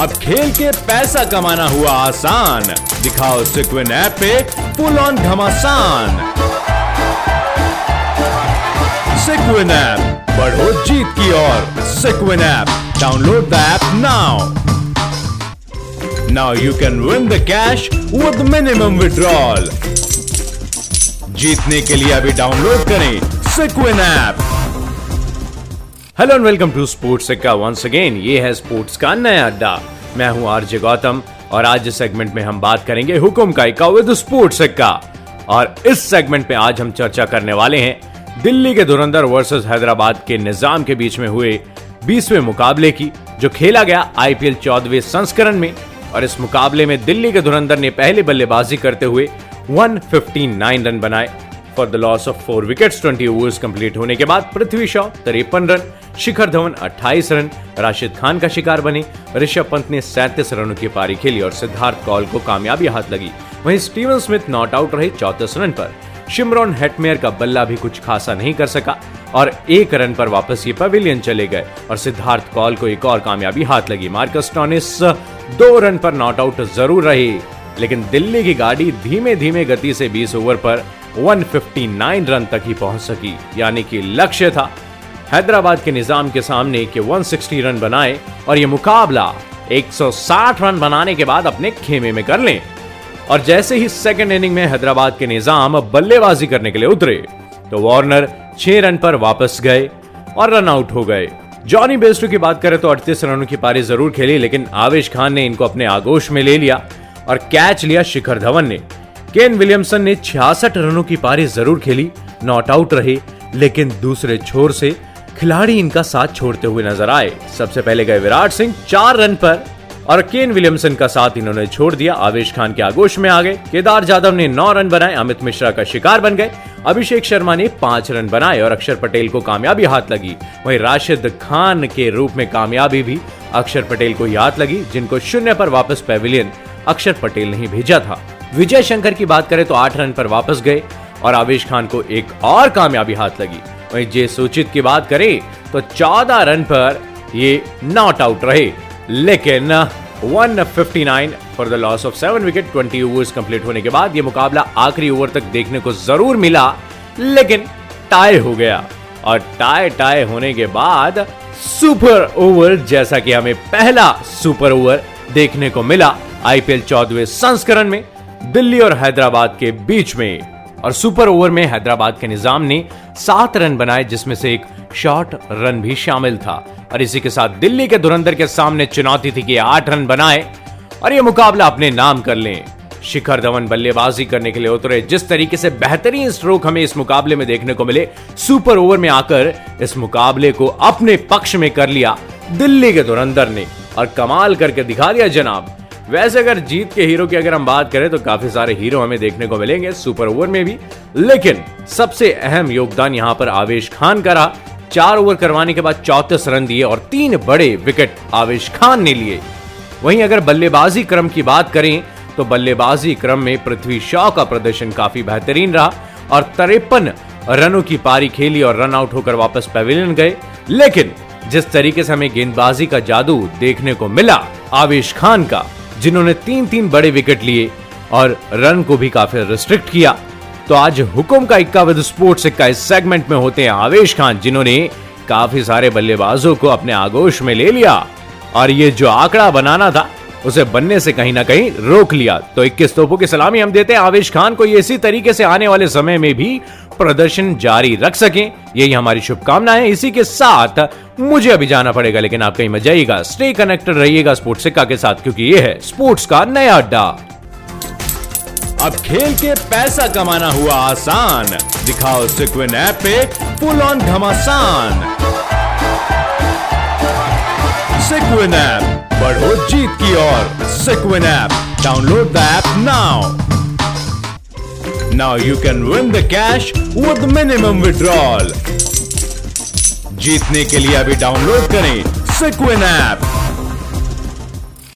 अब खेल के पैसा कमाना हुआ आसान, दिखाओ सिक्विन ऐप पे फुल ऑन घमासान। सिक्विन ऐप, बढ़ो जीत की ओर। Sequin app, download the app now. Now you can win the cash with minimum withdrawal. जीतने के लिए अभी डाउनलोड करें Sequin app. Hello and welcome to sports Ekka once again. ये है स्पोर्ट्स का नया अड्डा। मैं हूं आरजे गौतम और आज इस सेगमेंट में हम बात करेंगे हुकुम का इक्का विद स्पोर्ट्स एक्का। और इस सेगमेंट में आज हम चर्चा करने वाले हैं दिल्ली के धुरंधर वर्सेस हैदराबाद के निजाम के बीच में हुए 20वें मुकाबले की, जो खेला गया IPL 14वें संस्करण में। और इस मुकाबले में दिल्ली के धुरंधर ने पहले बल्लेबाजी करते हुए 159 रन बनाए for the loss of 4 wickets 20 overs complete होने के बाद। पृथ्वी शॉ 53 रन, शिखरधवन 28 रन, राशिद खान का शिकार बने। ऋषभ पंत ने 37 रनों की पारी खेली और सिद्धार्थ कौल को कामयाबी हाथ लगी। वहीं स्टीवन स्मिथ नॉट आउट रहे 34 रन पर। शिमरॉन हेटमेयर का बल्ला भी कुछ खासा नहीं कर सका और 1 रन पर वापस ये पवेलियन चले गए और सिद्धार्थ कौल को एक और कामयाबी हाथ लगी। मार्कस स्टोनिस 2 रन पर नॉट आउट जरूर रहे, लेकिन दिल्ली की गाड़ी धीमे धीमे गति से 20 ओवर पर 159 रन तक ही पहुंच सकी। यानी कि लक्ष्य था हैदराबाद के निजाम के सामने कि 160 रन बनाए और ये मुकाबला 160 रन बनाने के बाद अपने खेमे में कर लें। और जैसे ही सेकंड इनिंग में हैदराबाद के निजाम बल्लेबाजी करने के लिए उतरे तो वार्नर 6 रन पर वापस गए और रन आउट हो गए। जॉनी बेस्टो की बात करें तो 38 रनों की पारी जरूर खेली, लेकिन आवेश खान ने इनको अपने आगोश में ले लिया और कैच लिया शिखर धवन ने। केन विलियमसन ने 66 रनों की पारी जरूर खेली, नॉट आउट रहे, लेकिन दूसरे छोर से खिलाड़ी इनका साथ छोड़ते हुए नजर आए। सबसे पहले गए विराट सिंह 4 रन पर और केन विलियमसन का साथ इन्होंने छोड़ दिया, आवेश खान के आगोश में आ गए। केदार जाधव ने 9 रन बनाए, अमित मिश्रा का शिकार बन गए। अभिषेक शर्मा ने 5 रन बनाए और अक्षर पटेल को कामयाबी हाथ लगी। वहीं राशिद खान के रूप में कामयाबी भी अक्षर पटेल को हाथ लगी, जिनको 0 पर वापस पेविलियन अक्षर पटेल ने भेजा था। विजय शंकर की बात करें तो 8 रन पर वापस गए और आवेश खान को एक और कामयाबी हाथ लगी। वहीं जय सुचित की बात करें तो 14 रन पर ये नॉट आउट रहे, लेकिन 159 for the loss of 7 wicket 20 overs complete होने के बाद ये मुकाबला आखिरी ओवर तक देखने को जरूर मिला, लेकिन टाई हो गया। और टाई होने के बाद सुपर ओवर, जैसा कि हमें पहला सुपर ओवर देखने को मिला IPL 14वें संस्करण में दिल्ली और हैदराबाद के बीच में। और सुपर ओवर में हैदराबाद के निजाम ने 7 रन बनाए, जिसमें से एक शॉर्ट रन भी शामिल था। और इसी के साथ दिल्ली के धुरंधर के सामने चुनौती थी कि 8 रन बनाए और ये मुकाबला अपने नाम कर लें। शिखर धवन बल्लेबाजी करने के लिए उतरे, जिस तरीके से बेहतरीन स्ट्रोक हमें इस मुकाबले में देखने को मिले, सुपर ओवर में आकर इस मुकाबले को अपने पक्ष में कर लिया दिल्ली के धुरंधर ने और कमाल करके दिखा दिया जनाब। वैसे अगर जीत के हीरो की अगर हम बात करें तो काफी सारे हीरो हमें देखने को मिलेंगे सुपर ओवर में भी, लेकिन सबसे अहम योगदान यहां पर आवेश खान का रहा। 4 ओवर करवाने के बाद 34 रन दिए और 3 बड़े विकेट आवेश खान ने लिए। वहीं अगर बल्लेबाजी क्रम की बात करें तो बल्लेबाजी क्रम में पृथ्वी शॉ का प्रदर्शन काफी बेहतरीन रहा और 53 रनों की पारी खेली और रन आउट होकर वापस पेविलियन गए। लेकिन जिस तरीके से हमें गेंदबाजी का जादू देखने को मिला आवेश खान का, जिन्होंने 3 बड़े विकेट लिए और रन को भी काफी रिस्ट्रिक्ट किया, तो आज हुकुम का इक्का विद स्पोर्ट्स इक्का इस सेगमेंट में होते हैं आवेश खान, जिन्होंने काफी सारे बल्लेबाजों को अपने आगोश में ले लिया और ये जो आंकड़ा बनाना था उसे बनने से कहीं ना कहीं रोक लिया। तो 21 तोपों की सलामी हम देते हैं आवेश खान को, ये इसी तरीके से आने वाले समय में भी प्रदर्शन जारी रख सकें, यही हमारी शुभकामना है। इसी के साथ मुझे अभी जाना पड़ेगा, लेकिन आप कहीं मत जाइएगा, स्टे कनेक्टेड रहिएगा स्पोर्ट्स एक्का के साथ, क्योंकि ये है स्पोर्ट्स का नया अड्डा। अब खेल के पैसा कमाना हुआ आसान, दिखाओ सिक्विन ऐप पे फुल ऑन घमासान। सिक्विन ऐप, बढ़ो जीत की ओर। Sequin app, download the app now. Now you can win the cash with minimum withdrawal. जीतने के लिए अभी डाउनलोड करें सिक्विन ऐप।